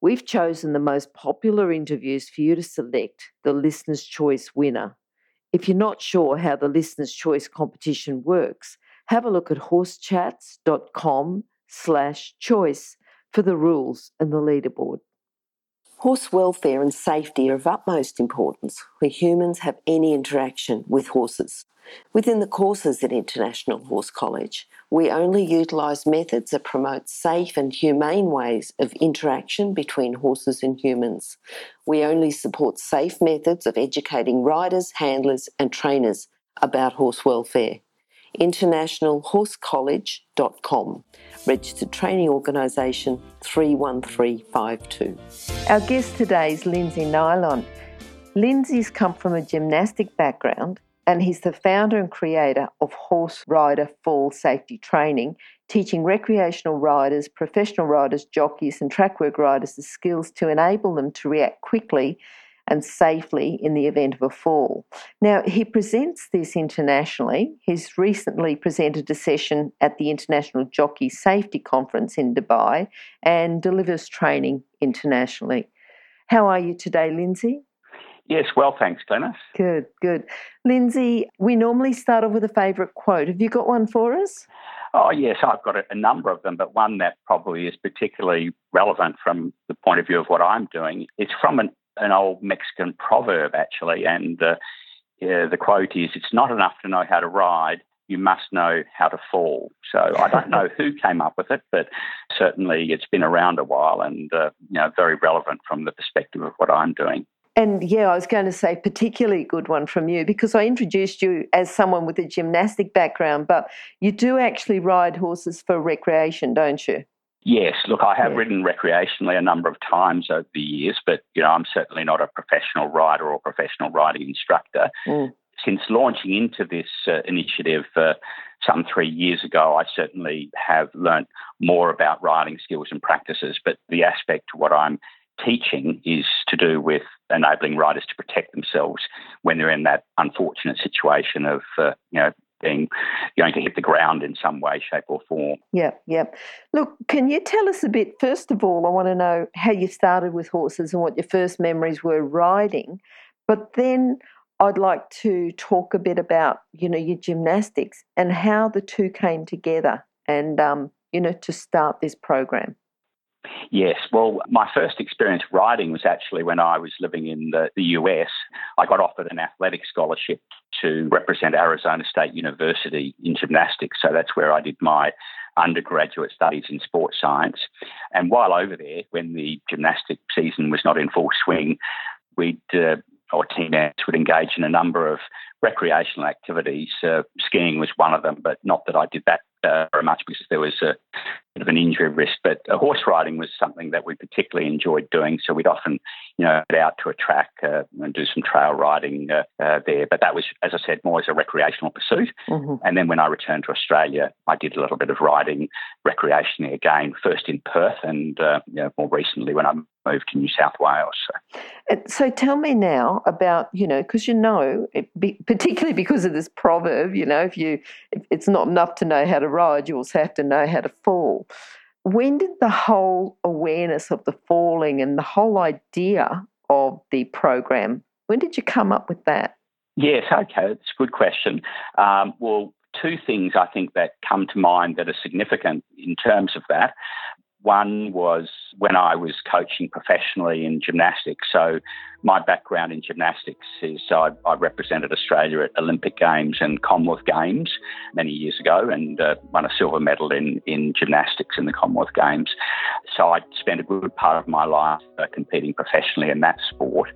We've chosen the most popular interviews for you to select the Listener's Choice winner. If you're not sure how the Listener's Choice competition works, have a look at horsechats.com/choice for the rules and the leaderboard. Horse welfare and safety are of utmost importance where humans have any interaction with horses. Within the courses at International Horse College, we only utilise methods that promote safe and humane ways of interaction between horses and humans. We only support safe methods of educating riders, handlers and trainers about horse welfare. InternationalHorseCollege.com, Registered Training Organisation 31352. Our guest today is Lindsay Nylund. Lindsay's come from a gymnastic background, and he's the founder and creator of Horse Rider Fall Safety Training, teaching recreational riders, professional riders, jockeys and trackwork riders the skills to enable them to react quickly and safely in the event of a fall. Now, he presents this internationally. He's recently presented a session at the International Jockey Safety Conference in Dubai and delivers training internationally. How are you today, Lindsay? Yes, well, thanks, Glenys. Good, good. Lindsay, we normally start off with a favourite quote. Have you got one for us? Oh, yes, I've got a number of them, but one that probably is particularly relevant from the point of view of what I'm doing. It's from an old Mexican proverb, actually, and the quote is, "It's not enough to know how to ride, you must know how to fall." So I don't know who came up with it, but certainly it's been around a while and very relevant from the perspective of what I'm doing. And, yeah, I was going to say particularly good one from you because I introduced you as someone with a gymnastic background, but you do actually ride horses for recreation, don't you? Yes, look, I have ridden recreationally a number of times over the years, but, I'm certainly not a professional rider or professional riding instructor. Mm. Since launching into this initiative some 3 years ago, I certainly have learnt more about riding skills and practices, but the aspect to what I'm teaching is to do with enabling riders to protect themselves when they're in that unfortunate situation of, being going to hit the ground in some way, shape or form. Yep. Look, can you tell us a bit, first of all, I want to know how you started with horses and what your first memories were riding, but then I'd like to talk a bit about, your gymnastics and how the two came together and, to start this program. Yes, well, my first experience riding was actually when I was living in the US. I got offered an athletic scholarship to represent Arizona State University in gymnastics. So that's where I did my undergraduate studies in sports science. And while over there, when the gymnastic season was not in full swing, our teammates would engage in a number of recreational activities. Skiing was one of them, but not that I did that very much because there was a bit of an injury risk. But horse riding was something that we particularly enjoyed doing. So we'd often, get out to a track and do some trail riding there. But that was, as I said, more as a recreational pursuit. Mm-hmm. And then when I returned to Australia, I did a little bit of riding recreationally again, first in Perth and more recently when I moved to New South Wales. So tell me now about, because particularly because of this proverb, it's not enough to know how to ride, you also have to know how to fall. When did the whole awareness of the falling and the whole idea of the program, when did you come up with that? Yes, okay, it's a good question. Well, two things I think that come to mind that are significant in terms of that. One was when I was coaching professionally in gymnastics. So my background in gymnastics is I represented Australia at Olympic Games and Commonwealth Games many years ago and won a silver medal in gymnastics in the Commonwealth Games. So I spent a good part of my life competing professionally in that sport.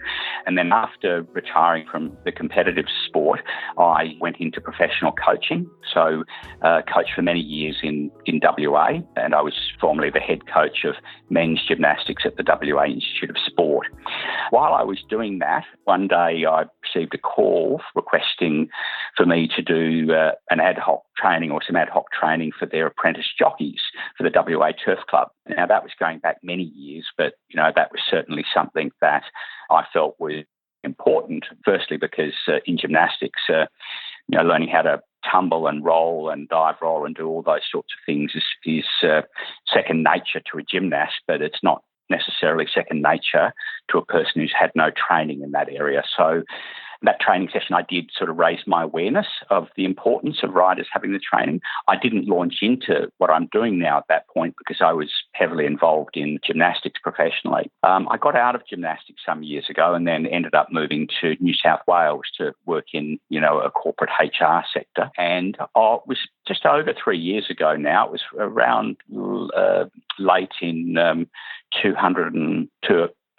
And then after retiring from the competitive sport, I went into professional coaching. So coached for many years in WA, and I was formerly the head head coach of men's gymnastics at the WA Institute of Sport. While I was doing that, one day I received a call requesting for me to do some ad hoc training for their apprentice jockeys for the WA Turf Club. Now, that was going back many years, but, you know, that was certainly something that I felt was important, firstly because in gymnastics, you know, learning how to tumble and roll and dive roll and do all those sorts of things is second nature to a gymnast, but it's not necessarily second nature to a person who's had no training in that area. So that training session, I did sort of raise my awareness of the importance of riders having the training. I didn't launch into what I'm doing now at that point because I was heavily involved in gymnastics professionally. I got out of gymnastics some years ago and then ended up moving to New South Wales to work in, you know, a corporate HR sector. And it was just over 3 years ago now. It was around late in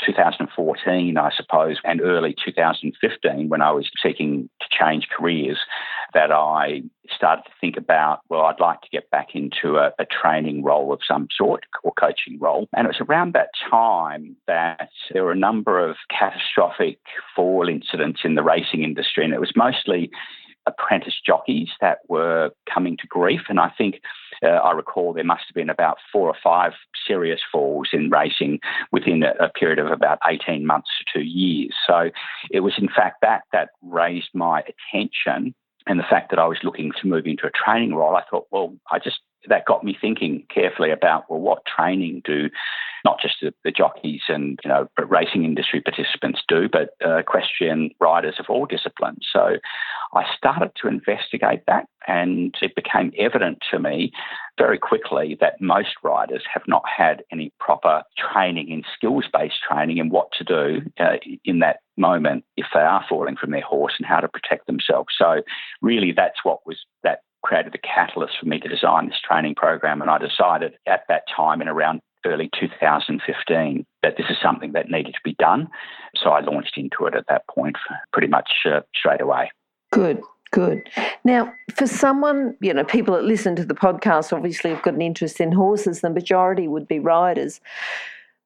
2014, I suppose, and early 2015, when I was seeking to change careers, that I started to think about, well, I'd like to get back into a training role of some sort or coaching role. And it was around that time that there were a number of catastrophic fall incidents in the racing industry, and it was mostly apprentice jockeys that were coming to grief. And I think I recall there must have been about 4 or 5 serious falls in racing within a period of about 18 months to 2 years. So it was in fact that raised my attention, and the fact that I was looking to move into a training role. I thought, well, that got me thinking carefully about, well, what training do not just the jockeys and, you know, racing industry participants do, but equestrian riders of all disciplines. So I started to investigate that, and it became evident to me very quickly that most riders have not had any proper training in skills-based training and what to do in that moment if they are falling from their horse and how to protect themselves. So really that created the catalyst for me to design this training program, and I decided at that time in around early 2015 that this is something that needed to be done. So I launched into it at that point pretty much straight away. Good. Now, for someone, you know, people that listen to the podcast obviously have got an interest in horses. The majority would be riders.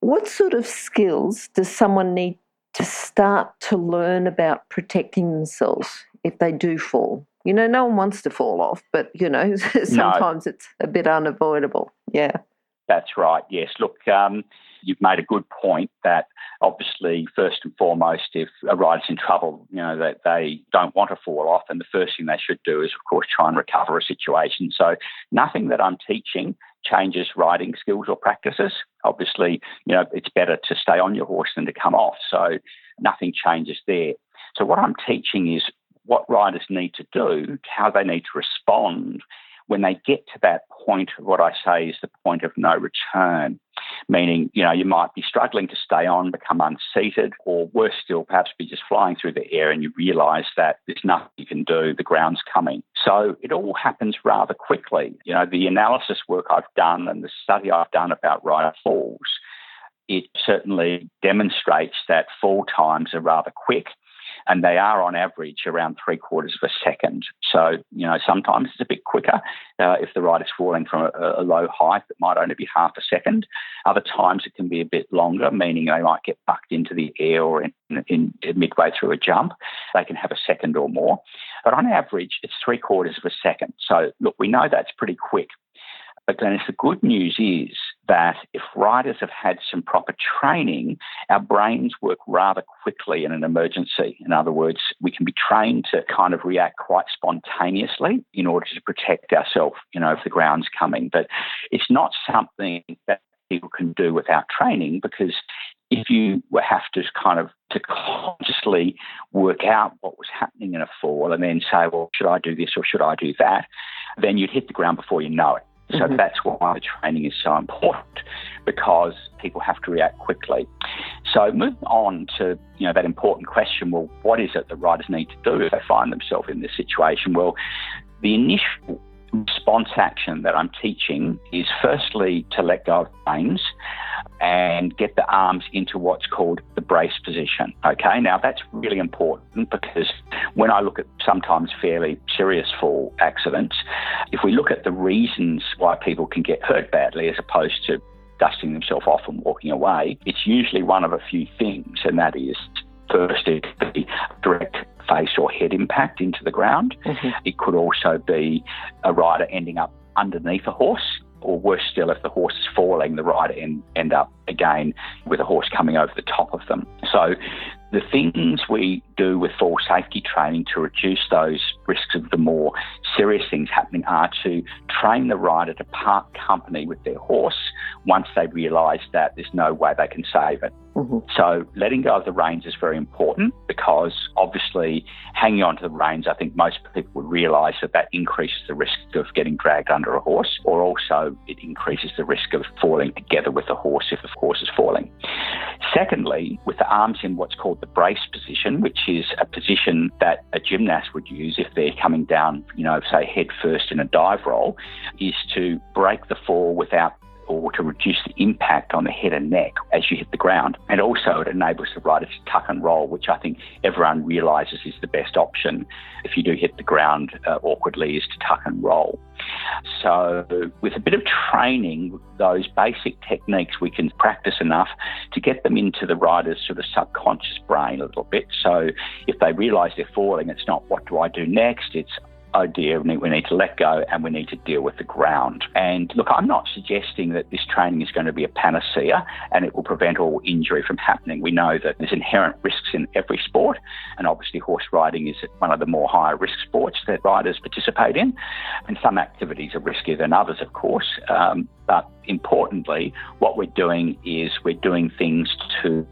What sort of skills does someone need to start to learn about protecting themselves if they do fall? You know, no one wants to fall off, but, you know, sometimes it's a bit unavoidable. Yeah. That's right, yes. Look, you've made a good point that obviously, first and foremost, if a rider's in trouble, you know, that they don't want to fall off, and the first thing they should do is, of course, try and recover a situation. So nothing that I'm teaching changes riding skills or practices. Obviously, you know, it's better to stay on your horse than to come off, so nothing changes there. So what I'm teaching is what riders need to do, how they need to respond when they get to that point of what I say is the point of no return, meaning, you know, you might be struggling to stay on, become unseated, or worse still, perhaps be just flying through the air and you realise that there's nothing you can do, the ground's coming. So it all happens rather quickly. You know, the analysis work I've done and the study I've done about rider falls, it certainly demonstrates that fall times are rather quick, and they are on average around 3/4 of a second. So, you know, sometimes it's a bit quicker if the rider's falling from a low height, it might only be half a second. Other times it can be a bit longer, meaning they might get bucked into the air or in midway through a jump. They can have a second or more. But on average, it's 3/4 of a second. So, look, we know that's pretty quick. But Glenys, the good news is that if riders have had some proper training, our brains work rather quickly in an emergency. In other words, we can be trained to kind of react quite spontaneously in order to protect ourselves, you know, if the ground's coming. But it's not something that people can do without training, because if you have to kind of to consciously work out what was happening in a fall and then say, well, should I do this or should I do that, then you'd hit the ground before you know it. So that's why the training is so important, because people have to react quickly. So moving on to, you know, that important question, well, what is it that riders need to do if they find themselves in this situation? Well, the initial response action that I'm teaching is firstly to let go of reins and get the arms into what's called the brace position. Okay, now that's really important, because when I look at sometimes fairly serious fall accidents, if we look at the reasons why people can get hurt badly as opposed to dusting themselves off and walking away, it's usually one of a few things, and that is, first, it could be direct face or head impact into the ground. Mm-hmm. It could also be a rider ending up underneath a horse, or worse still, if the horse is falling, the rider end up again with a horse coming over the top of them. So the things we do with fall safety training to reduce those risks of the more serious things happening are to train the rider to part company with their horse once they realise that there's no way they can save it. Mm-hmm. So letting go of the reins is very important, because obviously hanging on to the reins, I think most people would realise that increases the risk of getting dragged under a horse, or also it increases the risk of falling together with the horse if the horse is falling. Secondly, with the arms in what's called the brace position, which is a position that a gymnast would use if they're coming down, say head first in a dive roll, is to break the fall without, or to reduce the impact on the head and neck as you hit the ground. And also it enables the rider to tuck and roll, which I think everyone realises is the best option if you do hit the ground awkwardly, is to tuck and roll. So with a bit of training, those basic techniques we can practice enough to get them into the rider's sort of subconscious brain a little bit. So if they realise they're falling, it's not what do I do next, it's oh dear, we need to let go and we need to deal with the ground. And look, I'm not suggesting that this training is going to be a panacea and it will prevent all injury from happening. We know that there's inherent risks in every sport, and obviously horse riding is one of the more higher risk sports that riders participate in. And some activities are riskier than others, of course. But importantly, what we're doing is we're doing things to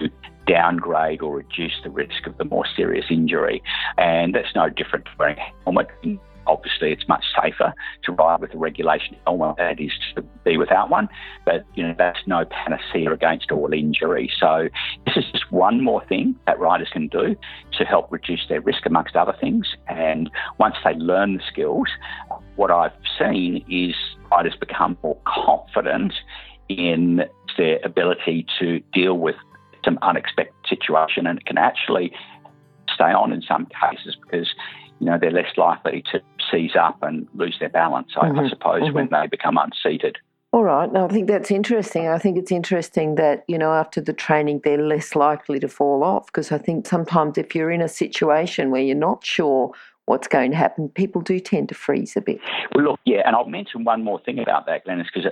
downgrade or reduce the risk of the more serious injury. And that's no different to wearing a helmet. Obviously, it's much safer to ride with a regulation helmet than it is to be without one. But, that's no panacea against all injury. So this is just one more thing that riders can do to help reduce their risk, amongst other things. And once they learn the skills, what I've seen is riders become more confident in their ability to deal with some unexpected situation, and it can actually stay on in some cases because, they're less likely to seize up and lose their balance, I suppose, when they become unseated. All right. No, I think that's interesting. I think it's interesting that, after the training, they're less likely to fall off, because I think sometimes if you're in a situation where you're not sure what's going to happen, people do tend to freeze a bit. Well, look, yeah, and I'll mention one more thing about that, Glenys, because,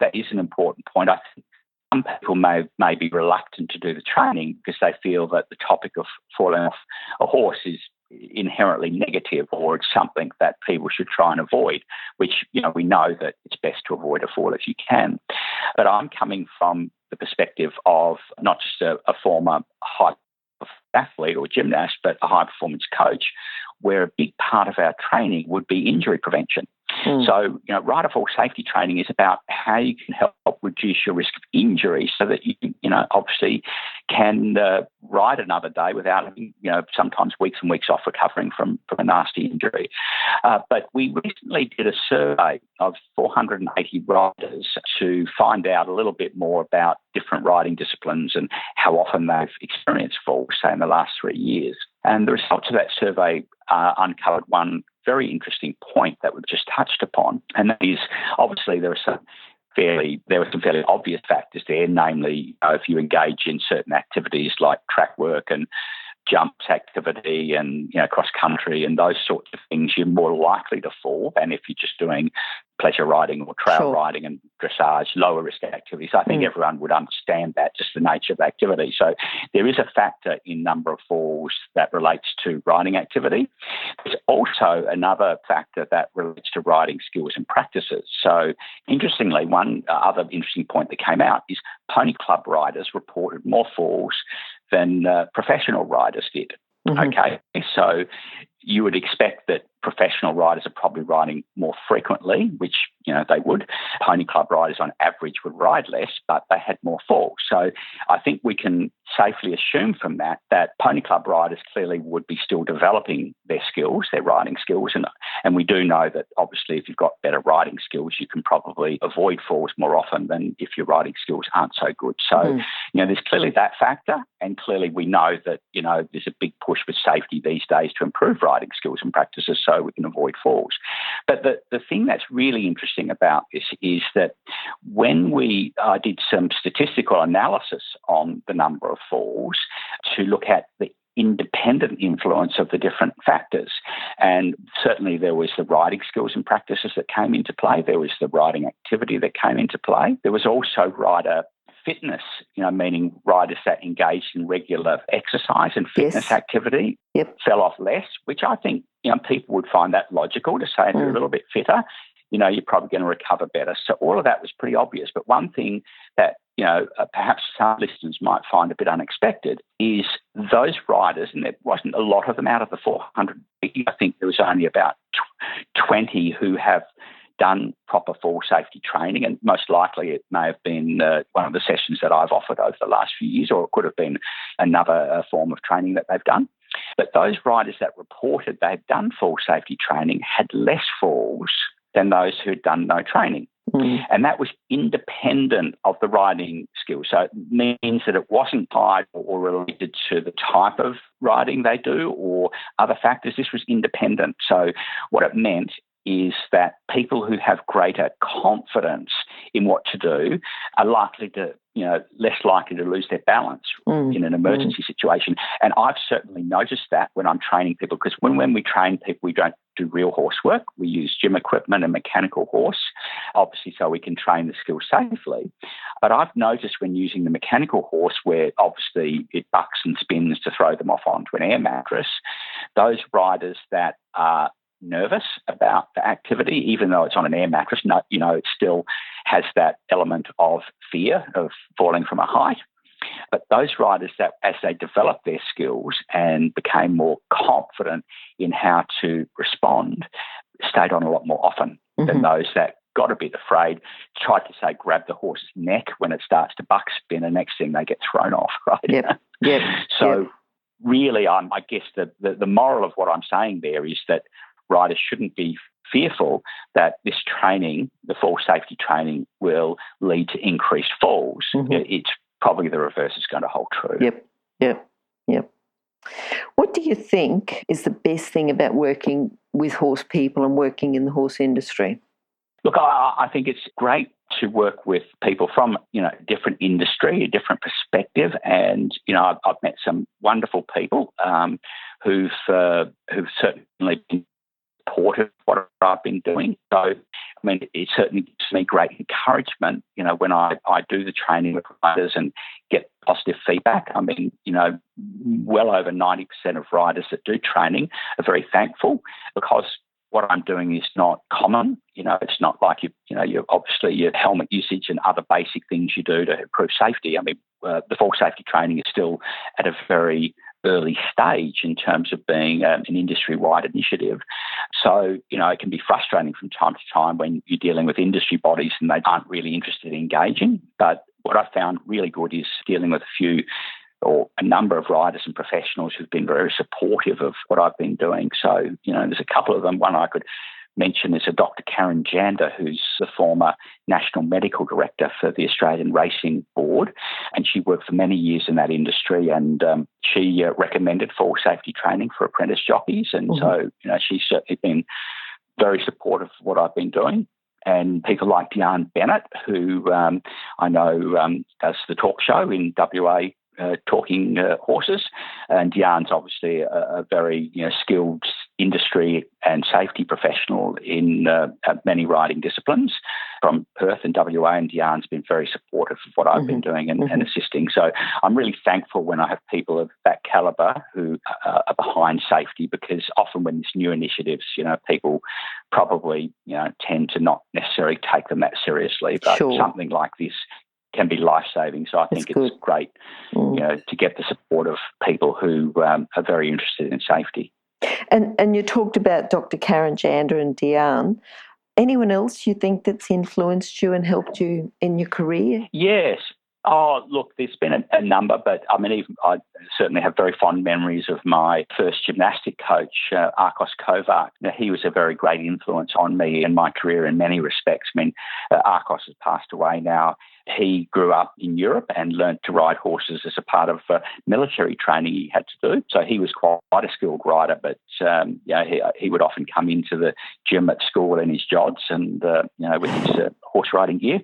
that is an important point. I think some people may be reluctant to do the training because they feel that the topic of falling off a horse is inherently negative, or it's something that people should try and avoid, which, we know that it's best to avoid a fall if you can. But I'm coming from the perspective of not just a former high athlete or gymnast, but a high-performance coach, where a big part of our training would be injury prevention. Mm. So, rider fall safety training is about how you can help reduce your risk of injury so that you, obviously can ride another day without, sometimes weeks and weeks off recovering from a nasty injury. But we recently did a survey of 480 riders to find out a little bit more about different riding disciplines and how often they've experienced falls, say, in the last 3 years. And the results of that survey uncovered one very interesting point that we've just touched upon, and that is, obviously there were some fairly obvious factors there, namely if you engage in certain activities like track work and jumps activity and cross country and those sorts of things, you're more likely to fall than if you're just doing pleasure riding or trail riding and dressage, lower risk activities. I think everyone would understand that, just the nature of activity. So there is a factor in number of falls that relates to riding activity. There's also another factor that relates to riding skills and practices. So interestingly, one other interesting point that came out is pony club riders reported more falls than professional riders did. Mm-hmm. Okay, so you would expect that professional riders are probably riding more frequently, which, they would. Pony club riders on average would ride less, but they had more falls. So I think we can safely assume from that pony club riders clearly would be still developing their skills, their riding skills. And we do know that obviously if you've got better riding skills, you can probably avoid falls more often than if your riding skills aren't so good. So, there's clearly that factor. And clearly we know that, there's a big push with safety these days to improve riding skills and practices. so we can avoid falls. But the thing that's really interesting about this is that when we did some statistical analysis on the number of falls to look at the independent influence of the different factors. And certainly there was the riding skills and practices that came into play. There was the riding activity that came into play. There was also rider fitness, meaning riders that engaged in regular exercise and fitness activity fell off less, which I think, people would find that logical to say if you're a little bit fitter, you're probably going to recover better. So all of that was pretty obvious. But one thing that, perhaps some listeners might find a bit unexpected is those riders, and there wasn't a lot of them out of the 400, I think there was only about 20 who have done proper fall safety training, and most likely it may have been one of the sessions that I've offered over the last few years, or it could have been another form of training that they've done. But those riders that reported they've done fall safety training had less falls than those who'd done no training. And that was independent of the riding skill. So it means that it wasn't tied or related to the type of riding they do or other factors. This was independent. So what it meant is that people who have greater confidence in what to do are likely to, less likely to lose their balance in an emergency situation. And I've certainly noticed that when I'm training people, because when we train people, we don't do real horse work. We use gym equipment and mechanical horse, obviously, so we can train the skill safely. But I've noticed when using the mechanical horse, where obviously it bucks and spins to throw them off onto an air mattress, those riders that are nervous about the activity, even though it's on an air mattress, it still has that element of fear of falling from a height. But those riders that, as they developed their skills and became more confident in how to respond, stayed on a lot more often than those that got a bit afraid, tried to say grab the horse's neck when it starts to buck spin, and next thing they get thrown off, right? Really, I guess the moral of what I'm saying there is that riders shouldn't be fearful that this training, the fall safety training, will lead to increased falls. It's probably the reverse is going to hold true. What do you think is the best thing about working with horse people and working in the horse industry? Look, I think it's great to work with people from, different industry, a different perspective. And, I've met some wonderful people who've certainly been supportive what I've been doing. So, it certainly gives me great encouragement, when I do the training with riders and get positive feedback. Well over 90% of riders that do training are very thankful, because what I'm doing is not common. It's not like, obviously your helmet usage and other basic things you do to improve safety. The fall safety training is still at a very early stage in terms of being an industry-wide initiative. So, it can be frustrating from time to time when you're dealing with industry bodies and they aren't really interested in engaging. But what I found really good is dealing with a number of riders and professionals who've been very supportive of what I've been doing. So, there's a couple of them. One I could mention is a Dr. Karen Jander, who's the former National Medical Director for the Australian Racing Board, and she worked for many years in that industry, and she recommended fall safety training for apprentice jockeys, and so she's certainly been very supportive of what I've been doing. And people like Deanne Bennett, who I know does the talk show in WA, Talking Horses, and Deanne's obviously a very skilled industry and safety professional in many riding disciplines from Perth and WA, and Deanne's been very supportive of what I've been doing and assisting. So I'm really thankful when I have people of that calibre who are behind safety, because often when there's new initiatives, people probably tend to not necessarily take them that seriously, but something like this can be life-saving. So I think it's great to get the support of people who are very interested in safety. And you talked about Dr. Karen Jander and Deanne. Anyone else you think that's influenced you and helped you in your career? Yes. Oh, look, there's been a number, but I mean, even I certainly have very fond memories of my first gymnastic coach, Arkos Kovac. Now, he was a very great influence on me and my career in many respects. I mean, Arkos has passed away now. He grew up in Europe and learned to ride horses as a part of military training he had to do. So he was quite a skilled rider, but he would often come into the gym at school in his jods and with his horse riding gear.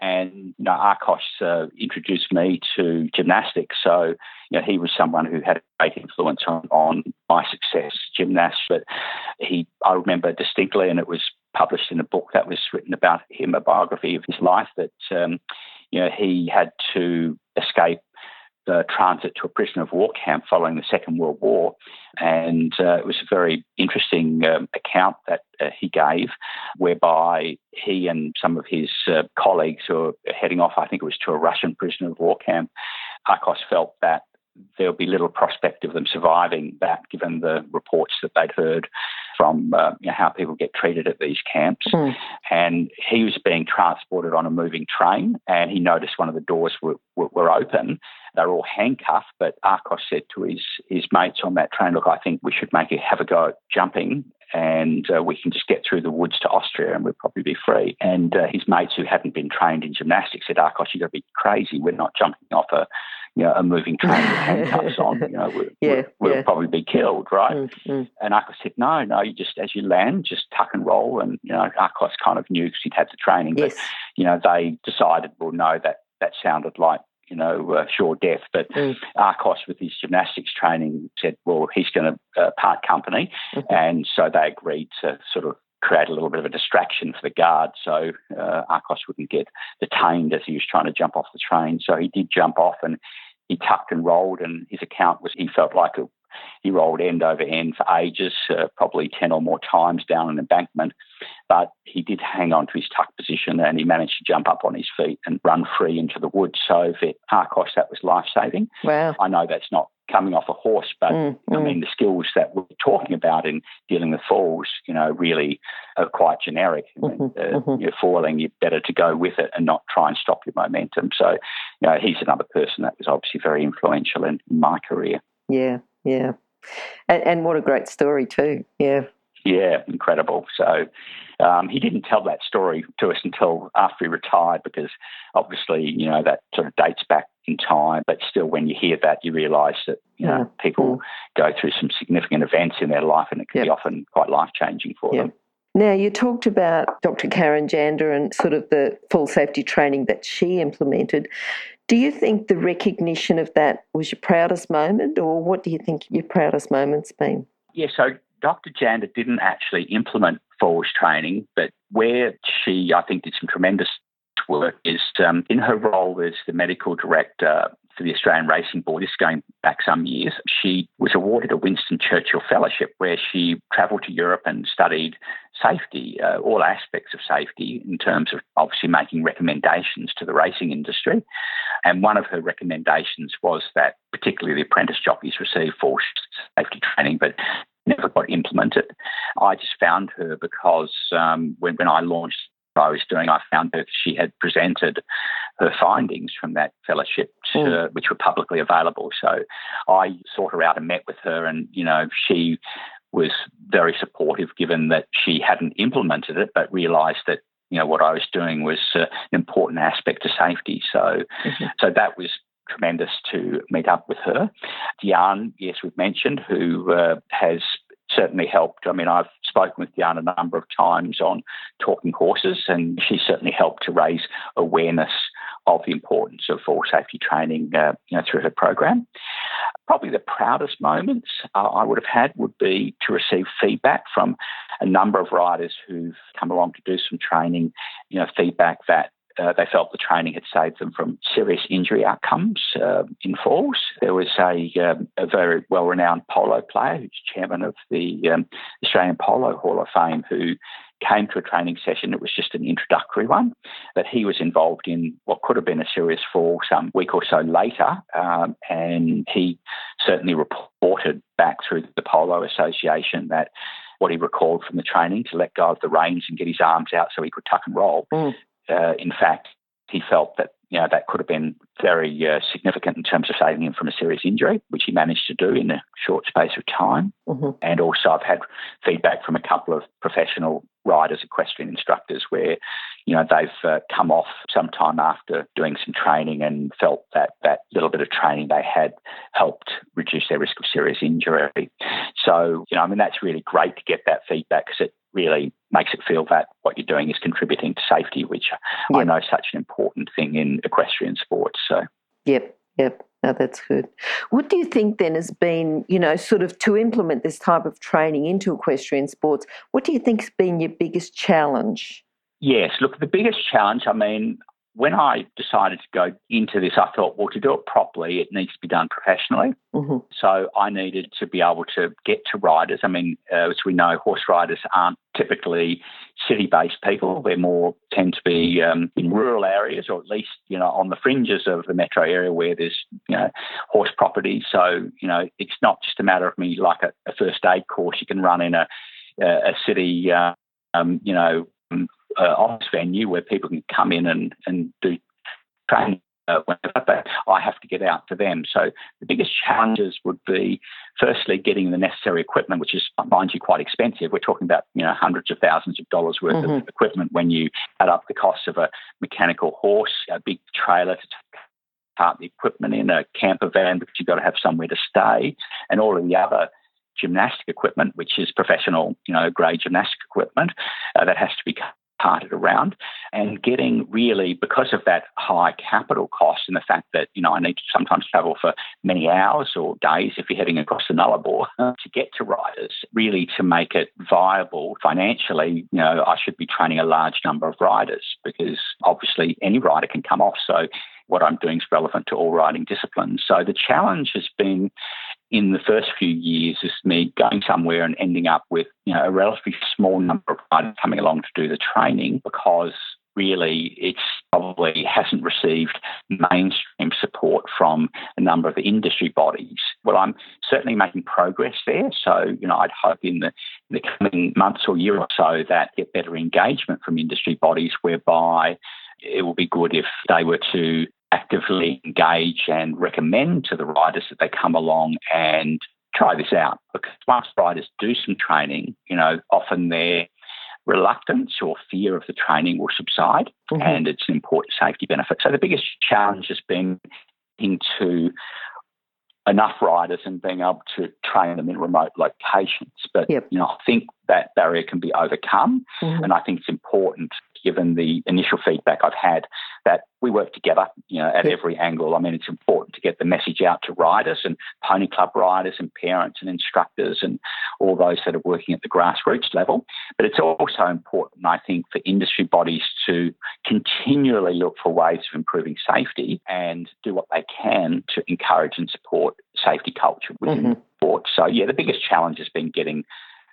And Arkos introduced me to gymnastics. So he was someone who had a great influence on my success as a gymnast. But I remember distinctly, and it was published in a book that was written about him, a biography of his life, that he had to escape transit to a prisoner of war camp following the Second World War. And it was a very interesting account that he gave, whereby he and some of his colleagues who were heading off, I think it was to a Russian prisoner of war camp, Arkos felt that there'll be little prospect of them surviving that, given the reports that they'd heard from how people get treated at these camps. Mm. And he was being transported on a moving train, and he noticed one of the doors were open. They were all handcuffed, but Arkos said to his mates on that train, "Look, I think we should have a go at jumping, and we can just get through the woods to Austria and we'll probably be free." And his mates, who hadn't been trained in gymnastics, said, "Arkos, you've got to be crazy. We're not jumping off a moving train with handcuffs on. We'll probably be killed, right?" Mm. And Arkos said, no, you just, as you land, just tuck and roll. And, Arkos kind of knew because he'd had the training. Yes. But, they decided, well, no, that sounded like, sure death. But Arkos, with his gymnastics training, said, well, he's going to part company. Mm-hmm. And so they agreed to sort of create a little bit of a distraction for the guard so Arkos wouldn't get detained as he was trying to jump off the train. So he did jump off and he tucked and rolled, and his account was he felt like he rolled end over end for ages, probably 10 or more times down an embankment. But he did hang on to his tuck position and he managed to jump up on his feet and run free into the woods. So for Arkos, that was life-saving. Wow. I know that's not coming off a horse, but I mean, the skills that we're talking about in dealing with falls, really are quite generic. Mm-hmm. You're falling, you're better to go with it and not try and stop your momentum. So, he's another person that was obviously very influential in my career. Yeah. Yeah. And what a great story too. Yeah. Yeah, incredible. So he didn't tell that story to us until after he retired because obviously, that sort of dates back in time. But still, when you hear that, you realise that, people go through some significant events in their life and it can be often quite life-changing for them. Now, you talked about Dr. Karen Jander and sort of the fall safety training that she implemented. Do you think the recognition of that was your proudest moment, or what do you think your proudest moment's been? Yeah, so Dr. Jander didn't actually implement falls training, but where she, I think, did some tremendous work is in her role as the medical director for the Australian Racing Board. This is going back some years. She was awarded a Winston Churchill Fellowship where she travelled to Europe and studied safety, all aspects of safety in terms of obviously making recommendations to the racing industry. And one of her recommendations was that particularly the apprentice jockeys receive fall safety training, but never got implemented. I just found her because when I launched I was doing, I found that she had presented her findings from that fellowship, which were publicly available. So I sought her out and met with her, and, she was very supportive given that she hadn't implemented it but realised that, what I was doing was an important aspect to safety. So that was tremendous to meet up with her. Deanne, yes, we've mentioned, who has certainly helped. I mean, I've spoken with Deanne a number of times on Talking Horses, and she certainly helped to raise awareness of the importance of fall safety training, through her program. Probably the proudest moments I would have had would be to receive feedback from a number of riders who've come along to do some training, feedback that they felt the training had saved them from serious injury outcomes in falls. There was a very well-renowned polo player who's chairman of the Australian Polo Hall of Fame who came to a training session. It was just an introductory one, but he was involved in what could have been a serious fall some week or so later, and he certainly reported back through the Polo Association that what he recalled from the training to let go of the reins and get his arms out so he could tuck and roll. In fact, he felt that you know, that could have been very significant in terms of saving him from a serious injury, which he managed to do in a short space of time. Mm-hmm. And also I've had feedback from a couple of professional riders, equestrian instructors, where, you know, they've come off sometime after doing some training and felt that that little bit of training they had helped reduce their risk of serious injury. So, you know, I mean, that's really great to get that feedback because it really makes it feel that what you're doing is contributing to safety, which yeah. I know is such an important thing in equestrian sports. So, Yep. No, that's good. What do you think then has been, you know, sort of to implement this type of training into equestrian sports, what do you think has been your biggest challenge? Yes, look, the biggest challenge, I mean, when I decided to go into this, I thought, well, to do it properly, it needs to be done professionally. Mm-hmm. So I needed to be able to get to riders. I mean, as we know, horse riders aren't typically city-based people. They're more tend to be in rural areas, or at least, you know, on the fringes of the metro area where there's, you know, horse property. So, you know, it's not just a matter of me like a first aid course you can run in a city, you know, office venue where people can come in and do training whenever, but I have to get out to them. So the biggest challenges would be, firstly, getting the necessary equipment, which is, mind you, quite expensive. We're talking about, you know, hundreds of thousands of dollars worth mm-hmm. of equipment when you add up the cost of a mechanical horse, a big trailer to take apart the equipment in, a camper van because you've got to have somewhere to stay, and all of the other gymnastic equipment, which is professional, you know, grade gymnastic equipment that has to be parted around, and getting really, because of that high capital cost and the fact that, you know, I need to sometimes travel for many hours or days if you're heading across the Nullarbor to get to riders, really to make it viable financially, you know, I should be training a large number of riders because obviously any rider can come off. So what I'm doing is relevant to all riding disciplines. So the challenge has been in the first few years is me going somewhere and ending up with, you know, a relatively small number of riders coming along to do the training because really it's probably hasn't received mainstream support from a number of the industry bodies. Well, I'm certainly making progress there. So, you know, I'd hope in the coming months or year or so that get better engagement from industry bodies whereby it will be good if they were to actively engage and recommend to the riders that they come along and try this out. Because once riders do some training, you know, often their reluctance or fear of the training will subside mm-hmm. and it's an important safety benefit. So the biggest challenge has been into enough riders and being able to train them in remote locations. But, yep. you know, I think that barrier can be overcome mm-hmm. and I think it's important given the initial feedback I've had, that we work together, you know, at yep. every angle. I mean, it's important to get the message out to riders and pony club riders and parents and instructors and all those that are working at the grassroots level. But it's also important, I think, for industry bodies to continually look for ways of improving safety and do what they can to encourage and support safety culture within mm-hmm. sport. So, yeah, the biggest challenge has been getting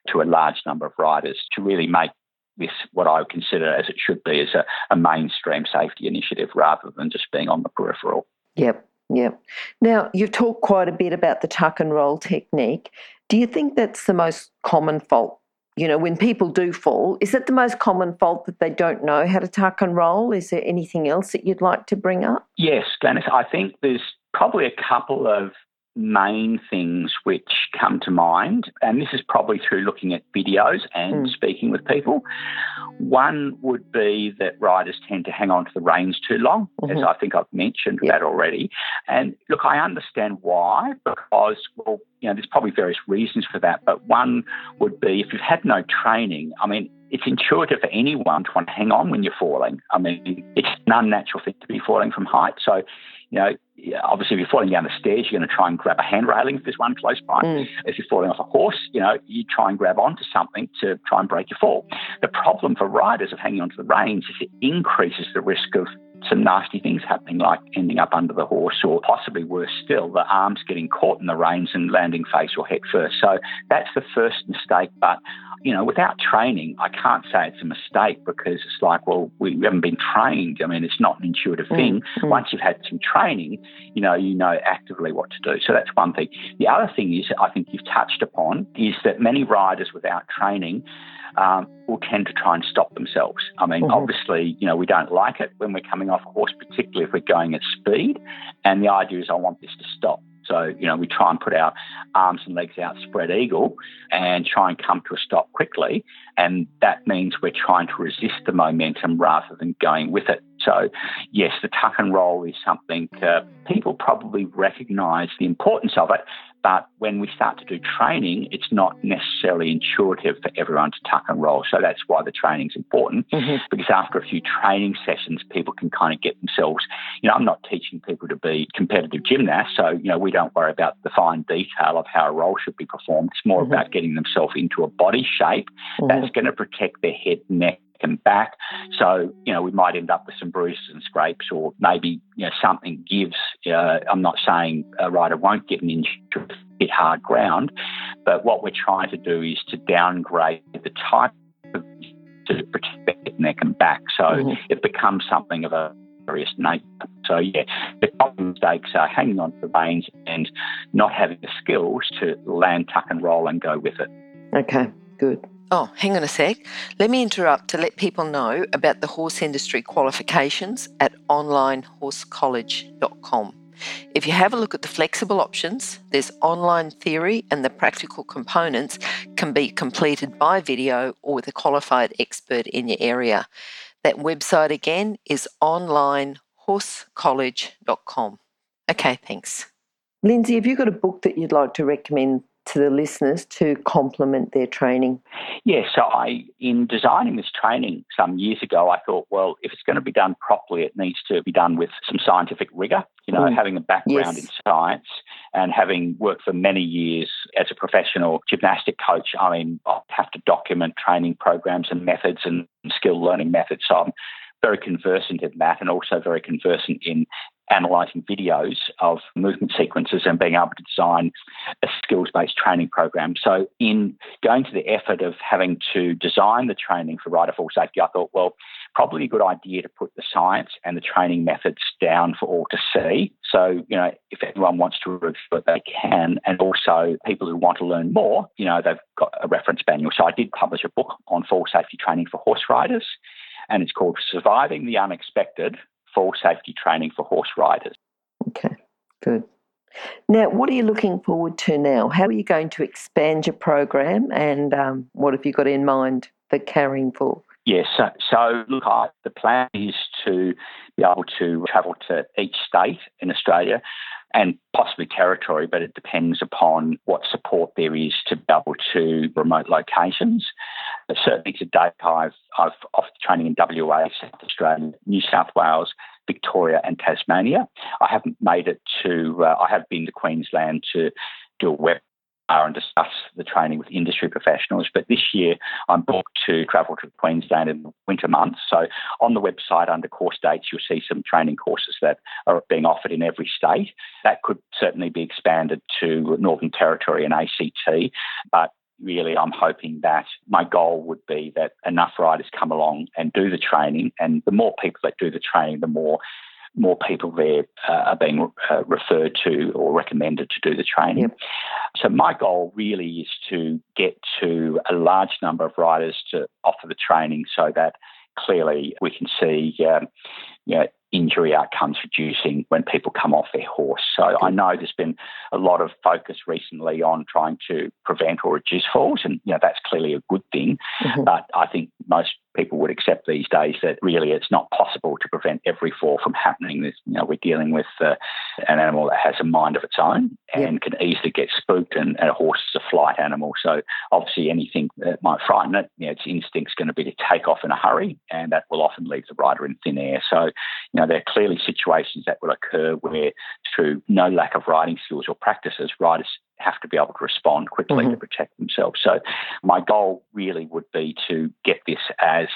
to a large number of riders to really make this, what I would consider as it should be, as a mainstream safety initiative rather than just being on the peripheral. Yep. Now, you've talked quite a bit about the tuck and roll technique. Do you think that's the most common fault? You know, when people do fall, is it the most common fault that they don't know how to tuck and roll? Is there anything else that you'd like to bring up? Yes, Glenys, I think there's probably a couple of main things which come to mind, and this is probably through looking at videos and speaking with people. One would be that riders tend to hang on to the reins too long, mm-hmm. as I think I've mentioned yep. that already. And look, I understand why, because, well, you know, there's probably various reasons for that, but one would be if you've had no training, I mean, it's intuitive for anyone to want to hang on when you're falling. I mean, it's an unnatural thing to be falling from height. So, you know, obviously if you're falling down the stairs, you're going to try and grab a hand railing if there's one close by. Mm. If you're falling off a horse, you know, you try and grab onto something to try and break your fall. The problem for riders of hanging onto the reins is it increases the risk of some nasty things happening, like ending up under the horse, or possibly worse still, the arms getting caught in the reins and landing face or head first. So that's the first mistake. But you know, without training, I can't say it's a mistake because it's like, well, we haven't been trained. I mean, it's not an intuitive thing. Mm-hmm. Once you've had some training, you know actively what to do. So that's one thing. The other thing is, I think you've touched upon, is that many riders without training will tend to try and stop themselves. I mean, mm-hmm. obviously, you know, we don't like it when we're coming off a horse, particularly if we're going at speed. And the idea is, I want this to stop. So, you know, we try and put our arms and legs out spread eagle and try and come to a stop quickly. And that means we're trying to resist the momentum rather than going with it. So, yes, the tuck and roll is something people probably recognise the importance of it. But when we start to do training, it's not necessarily intuitive for everyone to tuck and roll. So that's why the training's important, mm-hmm. because after a few training sessions, people can kind of get themselves, you know, I'm not teaching people to be competitive gymnasts. So, you know, we don't worry about the fine detail of how a roll should be performed. It's more mm-hmm. about getting themselves into a body shape mm-hmm. that's going to protect their head, neck, and back. So, you know, we might end up with some bruises and scrapes, or maybe, you know, something gives. I'm not saying a rider won't get an injury, hit hard ground, but what we're trying to do is to downgrade the type of to protect the neck and back. So mm-hmm. it becomes something of a various nature. So, yeah, the common mistakes are hanging on to the reins and not having the skills to land, tuck and roll and go with it. Okay, good. Oh, hang on a sec. Let me interrupt to let people know about the horse industry qualifications at onlinehorsecollege.com. If you have a look at the flexible options, there's online theory and the practical components can be completed by video or with a qualified expert in your area. That website again is onlinehorsecollege.com. Okay, thanks. Lindsay, have you got a book that you'd like to recommend to the listeners to complement their training? Yes, so in designing this training some years ago, I thought, well, if it's going to be done properly, it needs to be done with some scientific rigour, you know, having a background in science and having worked for many years as a professional gymnastic coach. I mean, I have to document training programs and methods and skill learning methods. So I'm very conversant in that, and also very conversant in analysing videos of movement sequences and being able to design a skills-based training program. So in going to the effort of having to design the training for rider fall safety, I thought, well, probably a good idea to put the science and the training methods down for all to see. So, you know, if anyone wants to review it, they can. And also people who want to learn more, you know, they've got a reference manual. So I did publish a book on fall safety training for horse riders, and it's called Surviving the Unexpected, Fall Safety Training for Horse Riders. Okay, good. Now, what are you looking forward to now? How are you going to expand your program, and what have you got in mind for carrying for? Yes, so look, the plan is to be able to travel to each state in Australia and possibly territory, but it depends upon what support there is to be able to remote locations. But certainly to date, I've offered training in WA, South Australia, New South Wales, Victoria and Tasmania. I haven't made it to, I have been to Queensland to do a webinar and discuss the training with industry professionals. But this year, I'm booked to travel to Queensland in the winter months. So on the website under course dates, you'll see some training courses that are being offered in every state. That could certainly be expanded to Northern Territory and ACT. But really, I'm hoping that my goal would be that enough riders come along and do the training. And the more people that do the training, the more people there are being referred to or recommended to do the training. Yep. So my goal really is to get to a large number of riders to offer the training, so that clearly we can see you know, injury outcomes reducing when people come off their horse. So I know there's been a lot of focus recently on trying to prevent or reduce falls, and you know, that's clearly a good thing. Mm-hmm. But I think most people would accept these days that really it's not possible to prevent every fall from happening. You know, we're dealing with an animal that has a mind of its own and can easily get spooked, and a horse is a flight animal. So obviously anything that might frighten it, you know, its instinct's going to be to take off in a hurry, and that will often leave the rider in thin air. So, you know, there are clearly situations that will occur where through no lack of riding skills or practices, riders have to be able to respond quickly mm-hmm. to protect themselves. So my goal really would be to get this as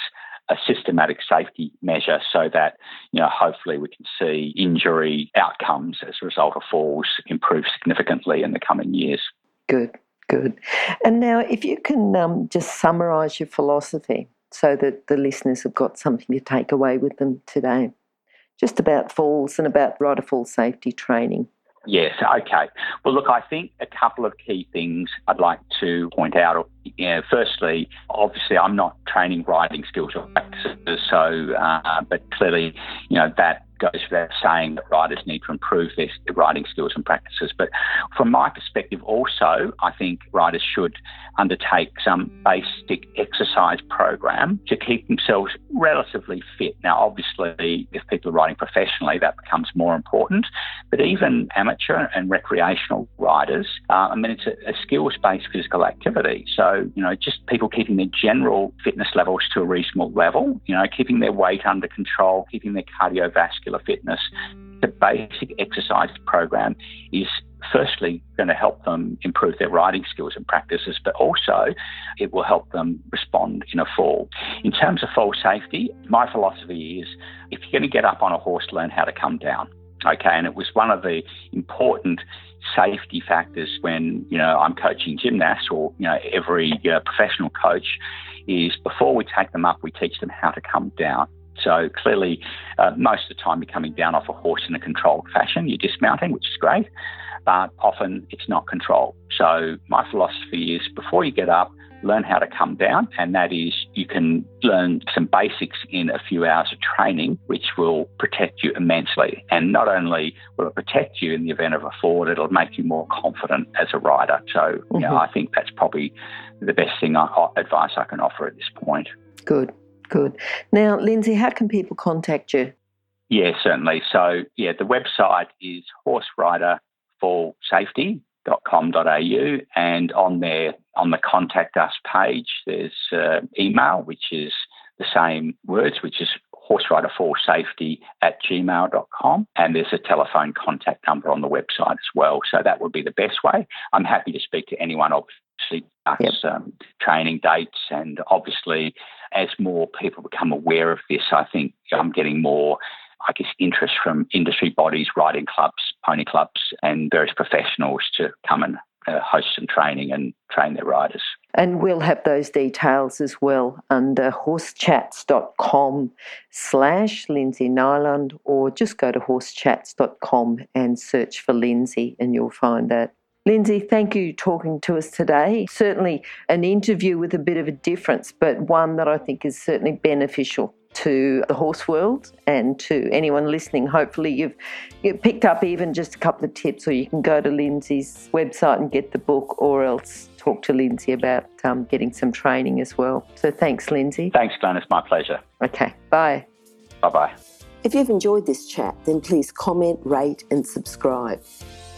a systematic safety measure, so that, you know, hopefully we can see injury outcomes as a result of falls improve significantly in the coming years. Good. Good. And now if you can just summarise your philosophy so that the listeners have got something to take away with them today, just about falls and about rider fall safety training. Yes, okay. Well, look, I think a couple of key things I'd like to point out. Firstly, obviously, I'm not training riding skills or practices, but clearly, that goes without saying that riders need to improve their riding skills and practices. But from my perspective also, I think riders should undertake some basic exercise program to keep themselves relatively fit. Now, obviously, if people are riding professionally, that becomes more important. But even amateur and recreational riders, it's a skills-based physical activity. So, just people keeping their general fitness levels to a reasonable level, keeping their weight under control, keeping their cardiovascular fitness. The basic exercise program is firstly going to help them improve their riding skills and practices, but also it will help them respond in a fall. In terms of fall safety, my philosophy is if you're going to get up on a horse, learn how to come down. Okay, and it was one of the important safety factors when, I'm coaching gymnasts or, every professional coach is before we take them up, we teach them how to come down. So clearly, most of the time you're coming down off a horse in a controlled fashion. You're dismounting, which is great, but often it's not controlled. So my philosophy is before you get up, learn how to come down, and that is you can learn some basics in a few hours of training, which will protect you immensely. And not only will it protect you in the event of a fall, it'll make you more confident as a rider. So I think that's probably the best advice I can offer at this point. Good. Now, Lindsay, how can people contact you? Yeah, certainly. So, the website is horseriderfallsafety.com.au, and on there, on the Contact Us page, there's email, which is the same words, which is horseriderfallsafety@gmail.com, and there's a telephone contact number on the website as well. So that would be the best way. I'm happy to speak to anyone, obviously, training dates, and obviously as more people become aware of this, I think I'm getting more, interest from industry bodies, riding clubs, pony clubs, and various professionals to come and host some training and train their riders. And we'll have those details as well under horsechats.com/Lindsay Nylund, or just go to horsechats.com and search for Lindsay and you'll find that. Lindsay, thank you for talking to us today. Certainly an interview with a bit of a difference, but one that I think is certainly beneficial to the horse world and to anyone listening. Hopefully you've picked up even just a couple of tips, or you can go to Lindsay's website and get the book, or else talk to Lindsay about getting some training as well. So thanks, Lindsay. Thanks, Glenn. It's my pleasure. Okay. Bye. Bye-bye. If you've enjoyed this chat, then please comment, rate and subscribe.